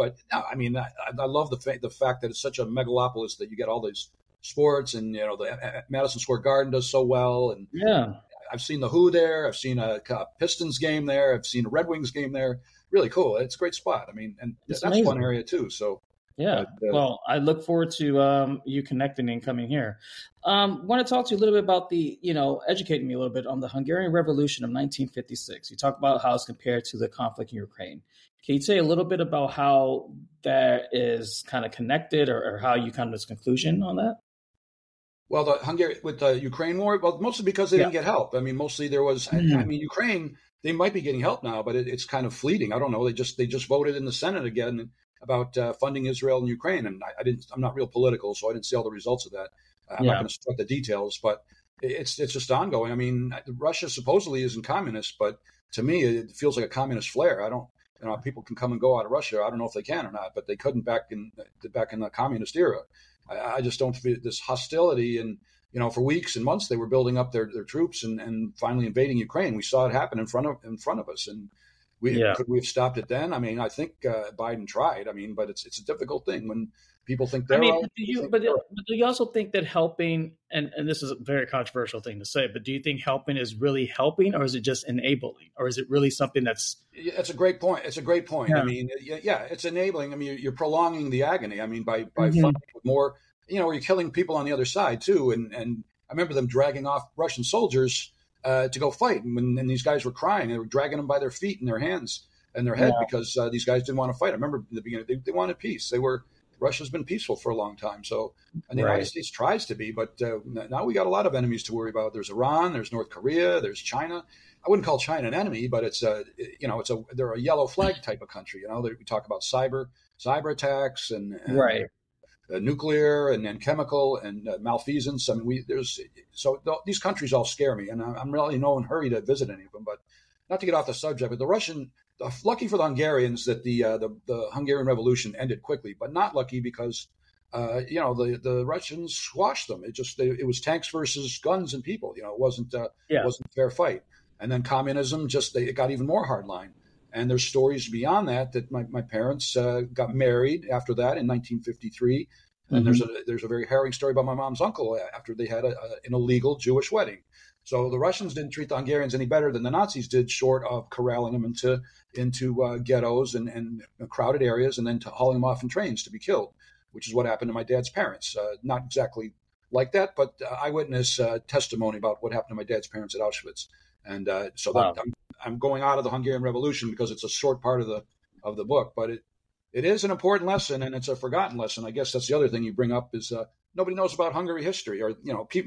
love the fact that it's such a megalopolis that you get all these sports and, the Madison Square Garden does so well. And I've seen the Who there. I've seen a Pistons game there. I've seen a Red Wings game there. Really cool. It's a great spot. I mean, and it's that's amazing. One area too. So. Yeah. Well, I look forward to you connecting and coming here. Want to talk to you a little bit about educating me a little bit on the Hungarian Revolution of 1956. You talk about how it's compared to the conflict in Ukraine. Can you say a little bit about how that is kind of connected or how you come to this conclusion on that? Well, with the Ukraine war, well, mostly because they didn't get help. I mean, mostly there was, Ukraine, they might be getting help now, but it's kind of fleeting. I don't know. They just voted in the Senate again about funding Israel and Ukraine. And I'm not real political, so I didn't see all the results of that. I'm not going to start the details, but it's just ongoing. I mean, Russia supposedly isn't communist, but to me, it feels like a communist flair. I don't, people can come and go out of Russia. I don't know if they can or not, but they couldn't back in the communist era. I just don't feel this hostility. And, for weeks and months, they were building up their troops and finally invading Ukraine. We saw it happen in front of us. And, could we have stopped it then? I mean, I think Biden tried. I mean, but it's a difficult thing when people think they're out. But do you also think that helping, and this is a very controversial thing to say, but do you think helping is really helping or is it just enabling? Or is it really something that's... It's a great point. Yeah. I mean, it's enabling. I mean, you're prolonging the agony. I mean, by funding more, you're killing people on the other side too. And I remember them dragging off Russian soldiers to go fight. And when these guys were crying, they were dragging them by their feet and their hands and their head because these guys didn't want to fight. I remember in the beginning, they wanted peace. Russia's been peaceful for a long time. So, and the United States tries to be, but now we got a lot of enemies to worry about. There's Iran, there's North Korea, there's China. I wouldn't call China an enemy, but they're a yellow flag type of country. We talk about cyber attacks and nuclear and chemical and malfeasance. I mean, these countries all scare me, and I'm really in no hurry to visit any of them. But not to get off the subject, but lucky for the Hungarians that the Hungarian Revolution ended quickly, but not lucky because the Russians squashed them. It was tanks versus guns and people. It wasn't a fair fight. And then communism it got even more hardline. And there's stories beyond that my parents got married after that in 1953. And there's a very harrowing story about my mom's uncle after they had an illegal Jewish wedding. So the Russians didn't treat the Hungarians any better than the Nazis did, short of corralling them into ghettos and crowded areas and then hauling them off in trains to be killed, which is what happened to my dad's parents. Not exactly like that, but eyewitness testimony about what happened to my dad's parents at Auschwitz. And so wow. I'm going out of the Hungarian Revolution because it's a short part of the book, but it is an important lesson, and it's a forgotten lesson. I guess that's the other thing you bring up is nobody knows about Hungary history, or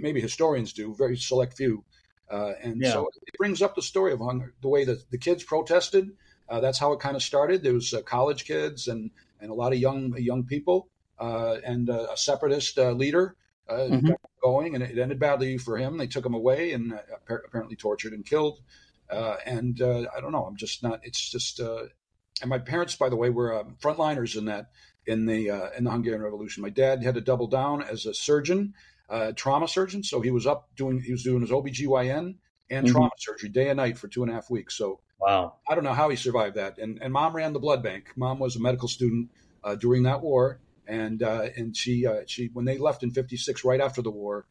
maybe historians do, very select few. So it brings up the story of Hungary, the way that the kids protested. That's how it kind of started. There was college kids and a lot of young people and a separatist leader got going, and it ended badly for him. They took him away and apparently tortured and killed. I don't know. I'm just not. It's just. And my parents, by the way, were frontliners in the Hungarian Revolution. My dad had to double down as a surgeon, trauma surgeon. So he was doing his OBGYN and trauma surgery day and night for 2.5 weeks. So. Wow. I don't know how he survived that. And Mom ran the blood bank. Mom was a medical student during that war. And she when they left in 1956, right after the war,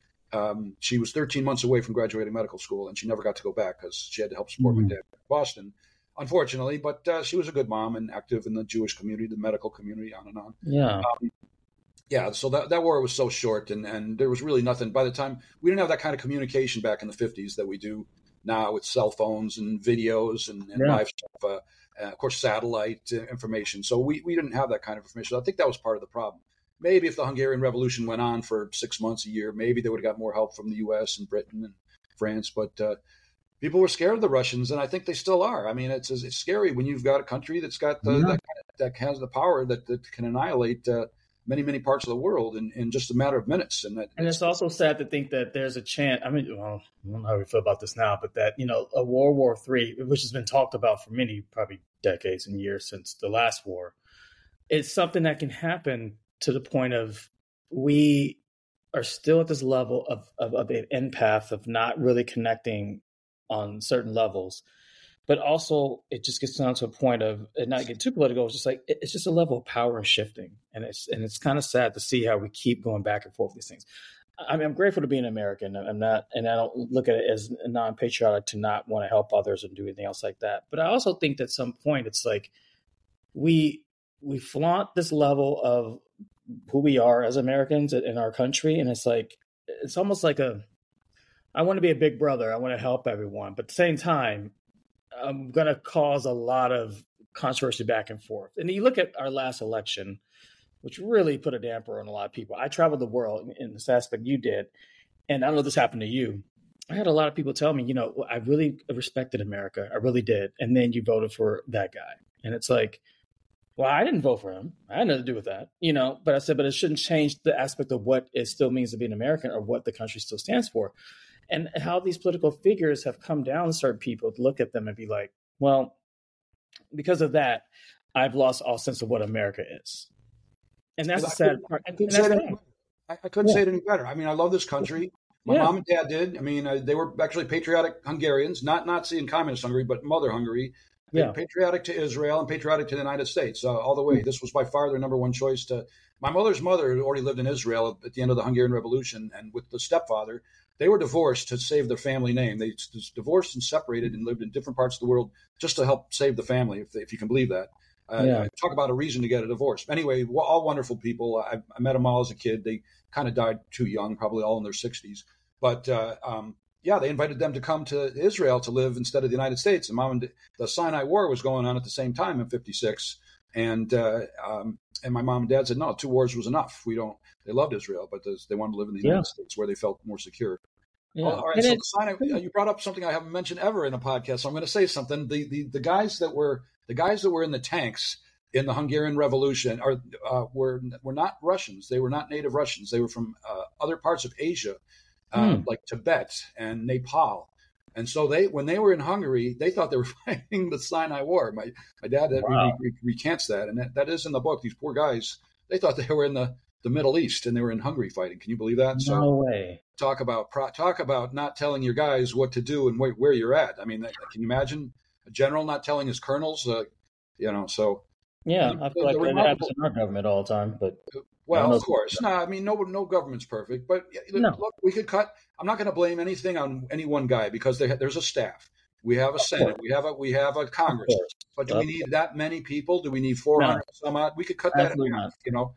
she was 13 months away from graduating medical school, and she never got to go back because she had to help support my dad in Boston, unfortunately. But she was a good mom and active in the Jewish community, the medical community, on and on. Yeah. So that war was so short, and there was really nothing. By the time, we didn't have that kind of communication back in the 50s that we do now with cell phones and videos and live stuff, of course, satellite information. So we didn't have that kind of information. I think that was part of the problem. Maybe if the Hungarian Revolution went on for 6 months, a year, maybe they would have got more help from the U.S. and Britain and France. But people were scared of the Russians, and I think they still are. I mean, it's scary when you've got a country that's got that has the power that can annihilate many, many parts of the world in just a matter of minutes. And it's also sad to think that there's a chance, I mean, well, I don't know how we feel about this now, but that, a World War III, which has been talked about for many, probably decades and years since the last war, it's something that can happen to the point of we are still at this level of an empath of not really connecting on certain levels. But also, it just gets down to a point of, and not getting too political, it's just like, it's just a level of power and shifting. And it's kind of sad to see how we keep going back and forth with these things. I mean, I'm grateful to be an American. I don't look at it as non-patriotic to not want to help others and do anything else like that. But I also think that at some point, it's like, we flaunt this level of who we are as Americans in our country. And it's like, it's almost like I want to be a big brother. I want to help everyone. But at the same time, I'm going to cause a lot of controversy back and forth. And you look at our last election, which really put a damper on a lot of people. I traveled the world in this aspect you did. And I don't know if this happened to you. I had a lot of people tell me, I really respected America. I really did. And then you voted for that guy. And it's like, well, I didn't vote for him. I had nothing to do with that, But I said, but it shouldn't change the aspect of what it still means to be an American or what the country still stands for. And how these political figures have come down to certain people to look at them and be like, well, because of that, I've lost all sense of what America is. And that's a sad part. I couldn't say it any better. I mean, I love this country. My mom and dad did. I mean, they were actually patriotic Hungarians, not Nazi and communist Hungary, but Mother Hungary. Yeah. Patriotic to Israel and patriotic to the United States all the way. This was by far their number one choice. My mother's mother already lived in Israel at the end of the Hungarian Revolution, and with the stepfather, they were divorced to save their family name. They divorced and separated and lived in different parts of the world just to help save the family, if you can believe that. Talk about a reason to get a divorce. Anyway, all wonderful people. I met them all as a kid. They kind of died too young, probably all in their 60s. But they invited them to come to Israel to live instead of the United States. And the Sinai War was going on at the same time in 1956. And my mom and dad said, no, 2 wars was enough. They loved Israel, but they wanted to live in the United States where they felt more secure. Yeah. All right. So you brought up something I haven't mentioned ever in a podcast. So I'm going to say something. The guys that were in the tanks in the Hungarian Revolution were not Russians. They were not native Russians. They were from other parts of Asia, like Tibet and Nepal. And so when they were in Hungary, they thought they were fighting the Sinai War. My dad recants that, and that is in the book. These poor guys, they thought they were in the Middle East, and they were in Hungary fighting. Can you believe that? No way. Talk about not telling your guys what to do and where you're at. I mean, can you imagine a general not telling his colonels? Yeah, I feel like that happens in our government all the time, but. Well, of course. No, I mean, no government's perfect. But look, we could cut. I'm not going to blame anything on any one guy because there's a staff. We have a Senate. We have a Congress. But do we need that many people? Do we need 400 some odd? We could cut that in half, No.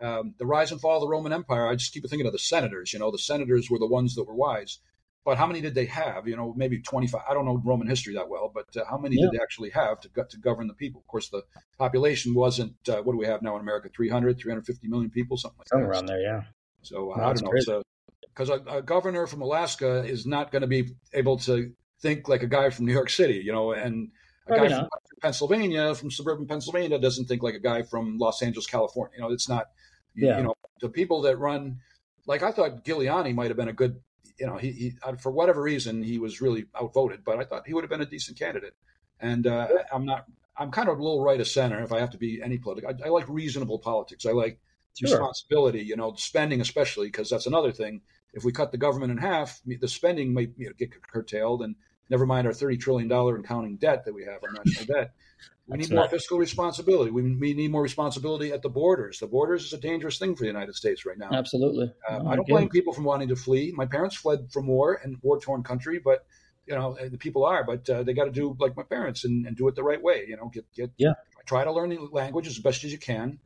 The rise and fall of the Roman Empire, I just keep thinking of the senators. The senators were the ones that were wise. But how many did they have? You know, maybe 25. I don't know Roman history that well, but how many did they actually have to govern the people? Of course, the population wasn't, what do we have now in America? 350 million people, something like that. Around there, yeah. So no, I don't know. Because a governor from Alaska is not going to be able to think like a guy from New York City, you know, and a guy from Pennsylvania, from suburban Pennsylvania, doesn't think like a guy from Los Angeles, California. You know, it's not, you know, the people that run, like I thought Giuliani might have been a good, you know, he for whatever reason, he was really outvoted, but I thought he would have been a decent candidate. And I'm kind of a little right of center if I have to be any political. I like reasonable politics. I like responsibility, you know, spending especially, because that's another thing. If we cut the government in half, the spending might get curtailed, and never mind our $30 trillion and counting debt that we have, our national debt. We need more fiscal responsibility. We need more responsibility at the borders. The borders is a dangerous thing for the United States right now. Absolutely. I don't blame people from wanting to flee. My parents fled from war and war-torn country, but, you know, the people are. But they got to do like my parents and do it the right way. You know, try to learn the language as best as you can,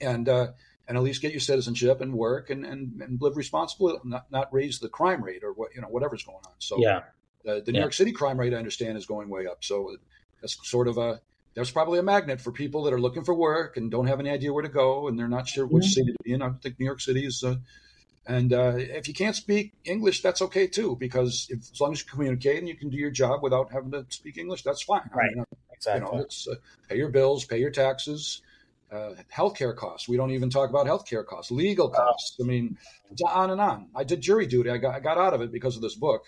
and at least get your citizenship and work and live responsibly, not raise the crime rate or whatever's going on. So the New York City crime rate, I understand, is going way up. So that's sort of there's probably a magnet for people that are looking for work and don't have any idea where to go, and they're not sure which city to be in. I think New York City is, if you can't speak English, that's okay too, because as long as you communicate and you can do your job without having to speak English, that's fine. Right. I mean, exactly. You know, it's, pay your bills, pay your taxes. Healthcare costs. We don't even talk about healthcare costs, legal costs. I mean, on and on. I did jury duty. I got out of it because of this book.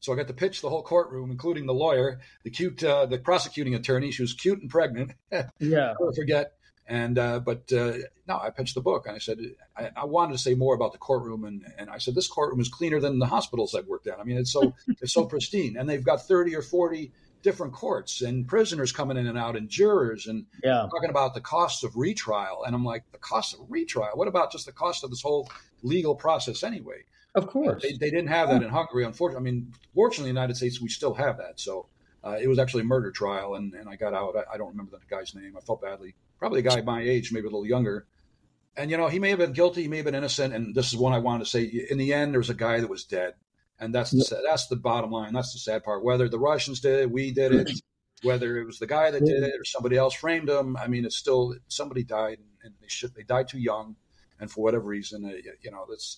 So I got to pitch the whole courtroom, including the lawyer, the cute, the prosecuting attorney. She was cute and pregnant. Yeah. I'll forget. And, no, I pitched the book, and I said, I wanted to say more about the courtroom. And I said, this courtroom is cleaner than the hospitals I've worked at. I mean, it's so pristine, and they've got 30 or 40 different courts and prisoners coming in and out and jurors and talking about the costs of retrial. And I'm like, the cost of retrial? What about just the cost of this whole legal process anyway? Of course. They didn't have that in Hungary, unfortunately. I mean, fortunately, in the United States, we still have that. So it was actually a murder trial, and I got out. I don't remember the guy's name. I felt badly. Probably a guy my age, maybe a little younger. And, you know, he may have been guilty. He may have been innocent. And this is one I wanted to say. In the end, there was a guy that was dead. And that's the bottom line. That's the sad part. Whether the Russians did it, we did it, whether it was the guy that did it or somebody else framed him. I mean, it's still somebody died, and they died too young, and for whatever reason,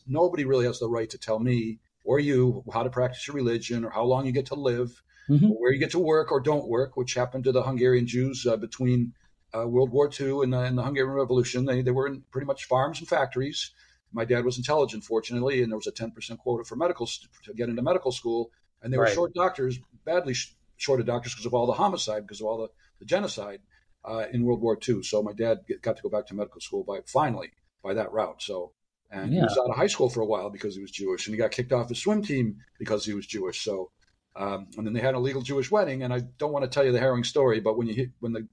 nobody really has the right to tell me or you how to practice your religion or how long you get to live, or where you get to work or don't work, which happened to the Hungarian Jews between World War II and the Hungarian Revolution. They were in pretty much farms and factories. My dad was intelligent, fortunately, and there was a 10% quota for medical to get into medical school. And they were short doctors, badly shorted doctors because of all the homicide, because of all the genocide in World War II. So my dad got to go back to medical school by that route. So, and he was out of high school for a while because he was Jewish, and he got kicked off his swim team because he was Jewish. So, and then they had an illegal Jewish wedding. And I don't want to tell you the harrowing story, but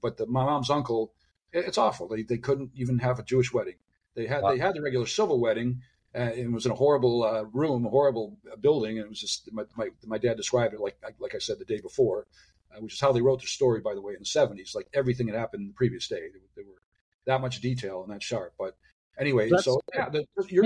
but my mom's uncle, it's awful. They couldn't even have a Jewish wedding. They had the regular civil wedding, and it was in a horrible room, a horrible building, and it was just my dad described it like I said the day before, which is how they wrote the story, by the way, in the 70s. Like everything that happened the previous day, they were that much detail and that sharp. But anyway, that's great to hear.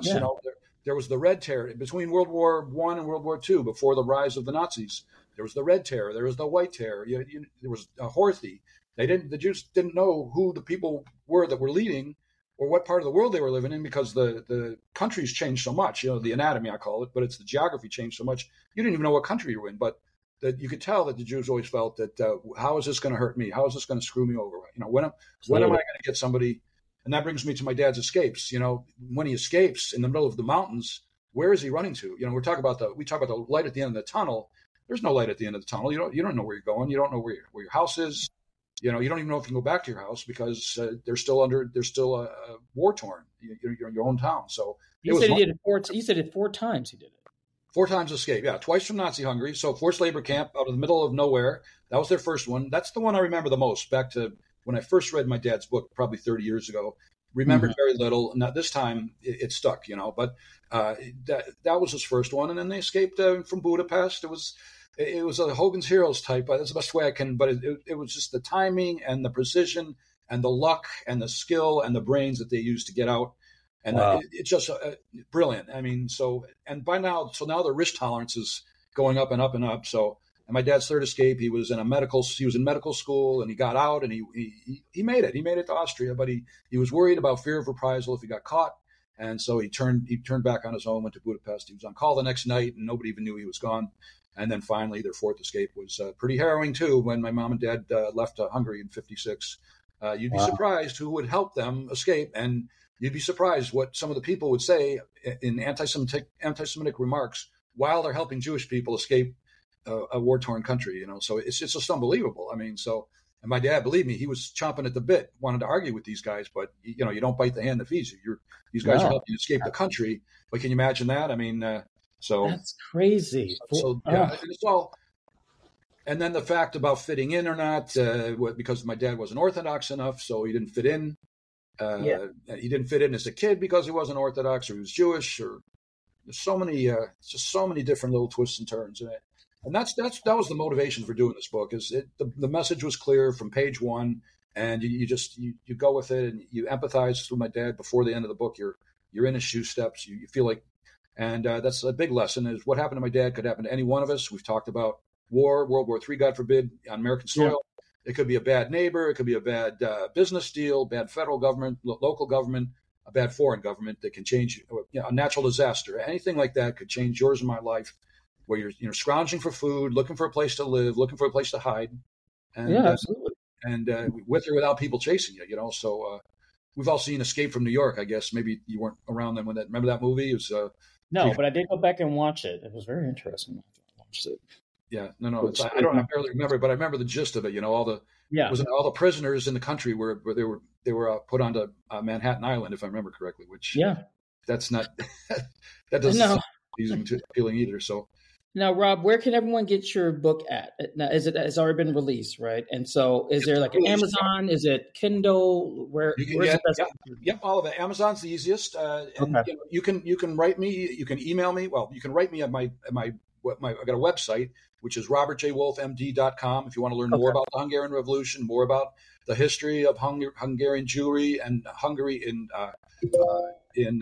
You know, there was the Red Terror between World War I and World War II, before the rise of the Nazis. There was the Red Terror. There was the White Terror. There was a Horthy. The Jews didn't know who the people were that were leading or what part of the world they were living in, because the countries changed so much, you know, the anatomy, I call it, but it's the geography changed so much. You didn't even know what country you were in, but that you could tell that the Jews always felt that, how is this going to hurt me? How is this going to screw me over? You know, when am I going to get somebody? And that brings me to my dad's escapes. You know, when he escapes in the middle of the mountains, where is he running to? You know, we talk about the light at the end of the tunnel. There's no light at the end of the tunnel. You don't know where you're going. You don't know where your house is. You know, you don't even know if you can go back to your house because they're still war torn. You're in your own town. So you said it four times. He did it four times. Escape, yeah, twice from Nazi Hungary. So forced labor camp out of the middle of nowhere. That was their first one. That's the one I remember the most. Back to when I first read my dad's book, probably 30 years ago. Remembered very little. Now this time it stuck. You know, but that was his first one, and then they escaped from Budapest. It was a Hogan's Heroes type. That's the best way I can. But it was just the timing and the precision and the luck and the skill and the brains that they used to get out. And wow. It's just brilliant. I mean, so now the risk tolerance is going up and up and up. So, and my dad's third escape, he was in medical school and he got out and he made it. He made it to Austria, but he was worried about fear of reprisal if he got caught. And so he turned back on his own, went to Budapest. He was on call the next night and nobody even knew he was gone. And then finally, their fourth escape was pretty harrowing, too. When my mom and dad left Hungary in 56, you'd be surprised who would help them escape. And you'd be surprised what some of the people would say in anti-Semitic remarks while they're helping Jewish people escape a war-torn country. You know, so it's just unbelievable. I mean, and my dad, believe me, he was chomping at the bit, wanted to argue with these guys, but you know, you don't bite the hand that feeds you. These guys are helping you escape the country, but can you imagine that? I mean, so that's crazy. So yeah, it's all. And then the fact about fitting in or not, because my dad wasn't Orthodox enough, so he didn't fit in. He didn't fit in as a kid because he wasn't Orthodox or he was Jewish, or there's so many different little twists and turns in it. And that was the motivation for doing this book. Is the message was clear from page one, and you just go with it and you empathize with my dad. Before the end of the book, you're in his shoe steps. You feel like, and that's a big lesson, is what happened to my dad could happen to any one of us. We've talked about war, World War III, God forbid, on American soil. It could be a bad neighbor. It could be a bad business deal, bad federal government, local government, a bad foreign government that can change a natural disaster. Anything like that could change yours and my life, where you're scrounging for food, looking for a place to live, looking for a place to hide. And, absolutely. And with or without people chasing you, you know. So we've all seen Escape from New York, I guess. Maybe you weren't around then when that – remember that movie? It was no, but I did go back and watch it. It was very interesting. I watched it. Yeah, no. I barely remember, but I remember the gist of it. You know, all the prisoners in the country were put onto Manhattan Island, if I remember correctly. Which that's not that doesn't sound appealing either. So now, Rob, where can everyone get your book at? Now, it's already been released, right? And so, is there like an Amazon? Is it Kindle? All of it. Amazon's the easiest. And okay. you can write me, you can email me. Well, you can write me at my I got a website, which is robertjwolfmd.com. If you want to learn more about the Hungarian Revolution, more about the history of Hungarian Jewry and Hungary in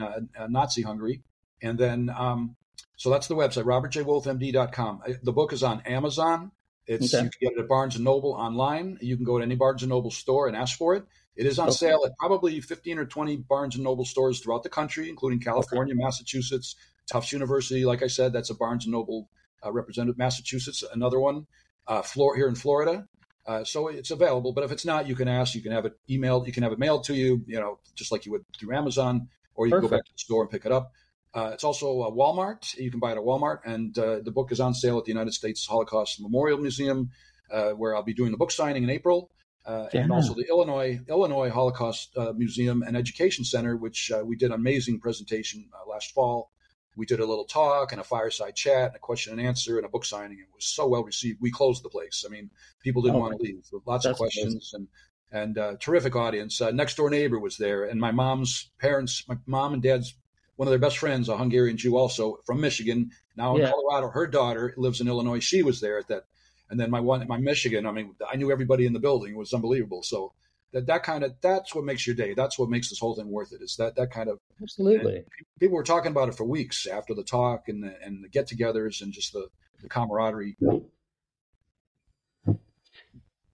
Nazi Hungary. And then, so that's the website, robertjwolfmd.com. The book is on Amazon. You can get it at Barnes & Noble online. You can go to any Barnes & Noble store and ask for it. It is on sale at probably 15 or 20 Barnes & Noble stores throughout the country, including California, Massachusetts, Tufts University, like I said, that's a Barnes & Noble representative. Massachusetts, another one, here in Florida. So it's available. But if it's not, you can ask. You can have it emailed. You can have it mailed to you, you know, just like you would through Amazon, or you can go back to the store and pick it up. It's also Walmart. You can buy it at Walmart. And the book is on sale at the United States Holocaust Memorial Museum, where I'll be doing the book signing in April. And also the Illinois Holocaust Museum and Education Center, which we did an amazing presentation last fall. We did a little talk and a fireside chat and a question and answer and a book signing. It was so well received. We closed the place. I mean, people didn't want to leave. Lots of questions and terrific audience. Next door neighbor was there. And my mom's parents, my mom and dad's, one of their best friends, a Hungarian Jew also from Michigan, now in Colorado. Her daughter lives in Illinois. She was there at that. And then my Michigan, I mean, I knew everybody in the building. It was unbelievable. So that's what makes your day. That's what makes this whole thing worth it, is that kind of – absolutely. People were talking about it for weeks after the talk and the get-togethers and just the camaraderie. The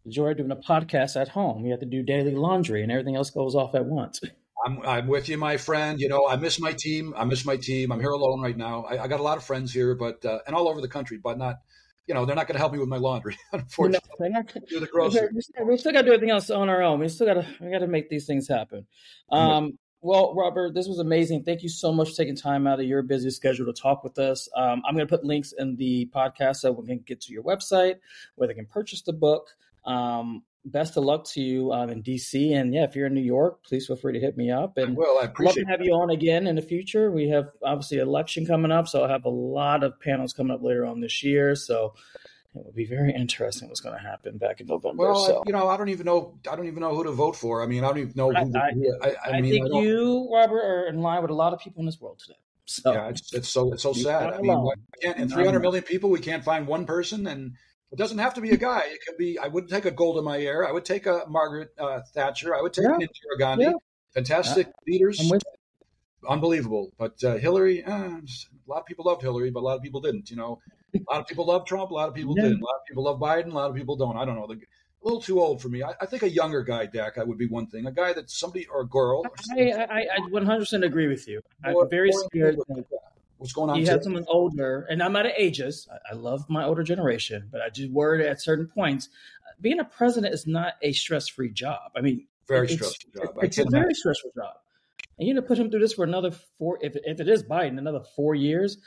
joy of doing a podcast at home. You have to do daily laundry and everything else goes off at once. I'm with you, my friend. You know, I miss my team. I'm here alone right now. I got a lot of friends here, but and all over the country, but not – you know, they're not going to help me with my laundry, unfortunately. Do the grocery. We still got to do everything else on our own. We got to make these things happen. Well, Robert, this was amazing. Thank you so much for taking time out of your busy schedule to talk with us. I'm going to put links in the podcast so we can get to your website where they can purchase the book. Best of luck to you in DC, and if you're in New York, please feel free to hit me up. And I appreciate love to have you on again in the future. We have obviously election coming up, so I have a lot of panels coming up later on this year. So it will be very interesting what's going to happen back in November. Well, I don't even know who to vote for. I mean, I don't even know. I think you, Robert, are in line with a lot of people in this world today. So yeah, it's so sad. I mean, in 300 million people, we can't find one person. And it doesn't have to be a guy. It could be. I wouldn't take a Golda Meir. I would take a Margaret Thatcher. I would take an Indira Gandhi. Fantastic leaders. unbelievable. But Hillary, a lot of people loved Hillary, but a lot of people didn't. You know, a lot of people loved Trump, a lot of people didn't. A lot of people love Biden, a lot of people don't. I don't know. They're a little too old for me. I think a younger guy, Dak, I would be one thing. A guy that somebody or a girl. I 100% agree with you. I'm very scared. What's going on? You have someone older, and I'm out of ages. I love my older generation, but I just worry at certain points. Being a president is not a stress-free job. I mean, very stressful job. It's a very stressful job, and you're gonna put him through this for another four. If it is Biden, another 4 years.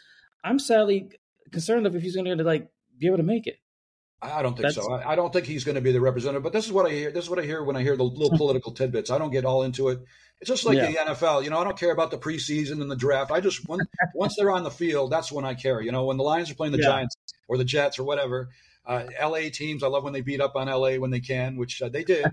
I'm sadly concerned if he's gonna like be able to make it. I don't think so. I don't think he's going to be the representative. But this is what I hear. This is what I hear when I hear the little political tidbits. I don't get all into it. It's just like the NFL. You know, I don't care about the preseason and the draft. I just once they're on the field, that's when I care. You know, when the Lions are playing the Giants or the Jets or whatever, L.A. teams. I love when they beat up on L.A. when they can, which they did.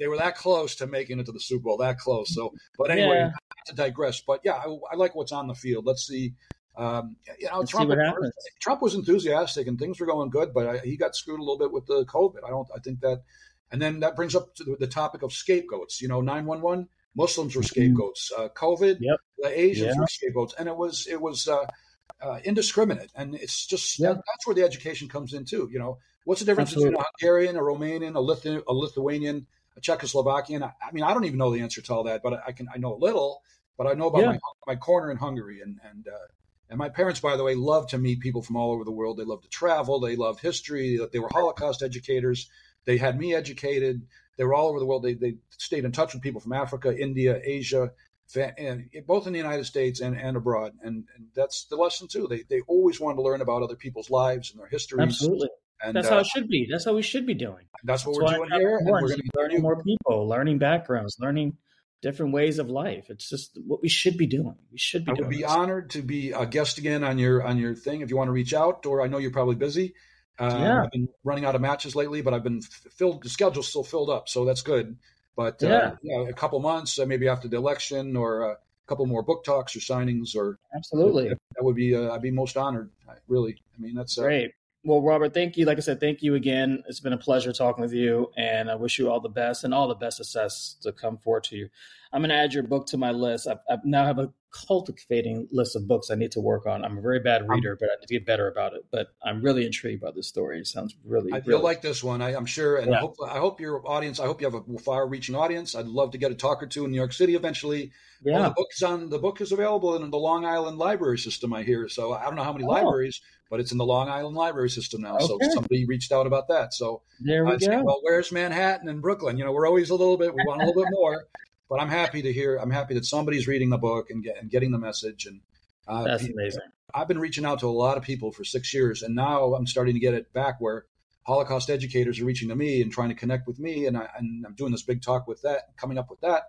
They were that close to making it to the Super Bowl. That close. So, but anyway, not to digress. But yeah, I like what's on the field. Let's see. You know, Trump was enthusiastic and things were going good, but he got screwed a little bit with the COVID. I think that, and then that brings up to the topic of scapegoats. You know, 9/11, Muslims were scapegoats. COVID, the Asians were scapegoats, and it was indiscriminate. And it's just that's where the education comes in too. You know, what's the difference between a Hungarian, a Romanian, a Lithuanian, a Czechoslovakian? I mean, I don't even know the answer to all that, but I know a little. But I know about my corner in Hungary And my parents, by the way, love to meet people from all over the world. They love to travel. They love history. They were Holocaust educators. They had me educated. They were all over the world. They stayed in touch with people from Africa, India, Asia, and both in the United States and abroad. And that's the lesson, too. They always wanted to learn about other people's lives and their histories. Absolutely. And that's how it should be. That's how we should be doing. That's what we're doing here. And we're learning more people, learning backgrounds, learning different ways of life. It's just what we should be doing. We should be doing. I would be honored to be a guest again on your thing. If you want to reach out, or I know you're probably busy. I've been running out of matches lately, but I've been filled. The schedule's still filled up, so that's good. But a couple months, maybe after the election, or a couple more book talks or signings, or absolutely, that would be. I'd be most honored. Really, I mean, that's great. Well, Robert, thank you. Like I said, thank you again. It's been a pleasure talking with you, and I wish you all the best and all the best success to come forward to you. I'm going to add your book to my list. I now have a cultivating list of books I need to work on. I'm a very bad reader, but I need to get better about it. But I'm really intrigued by this story. It sounds really good. You'll like this one, I'm sure. And I hope your audience, I hope you have a far-reaching audience. I'd love to get a talk or two in New York City eventually. Yeah. The book is available in the Long Island Library System, I hear. So I don't know how many libraries, but it's in the Long Island Library System now. Okay. So somebody reached out about that. So there we go. Saying, well, where's Manhattan and Brooklyn? You know, we're always we want a little bit more. But I'm happy that somebody's reading the book and getting the message. And that's amazing. I've been reaching out to a lot of people for 6 years, and now I'm starting to get it back where Holocaust educators are reaching to me and trying to connect with me. And I'm doing this big talk with that, coming up with that.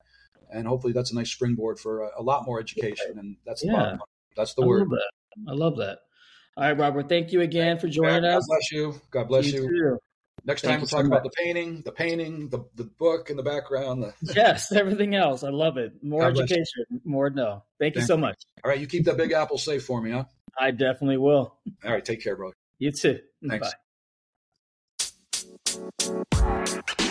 And hopefully that's a nice springboard for a lot more education. And that's the bottom line. That's the word. I love that. All right, Robert, thank you again for joining us. God bless you. God bless you. Too. Next time we'll talk about the painting, the book in the background. Yes, everything else. I love it. More education, more know. Thank you so much. All right, you keep that big apple safe for me, huh? I definitely will. All right, take care, brother. You too. Thanks. Bye.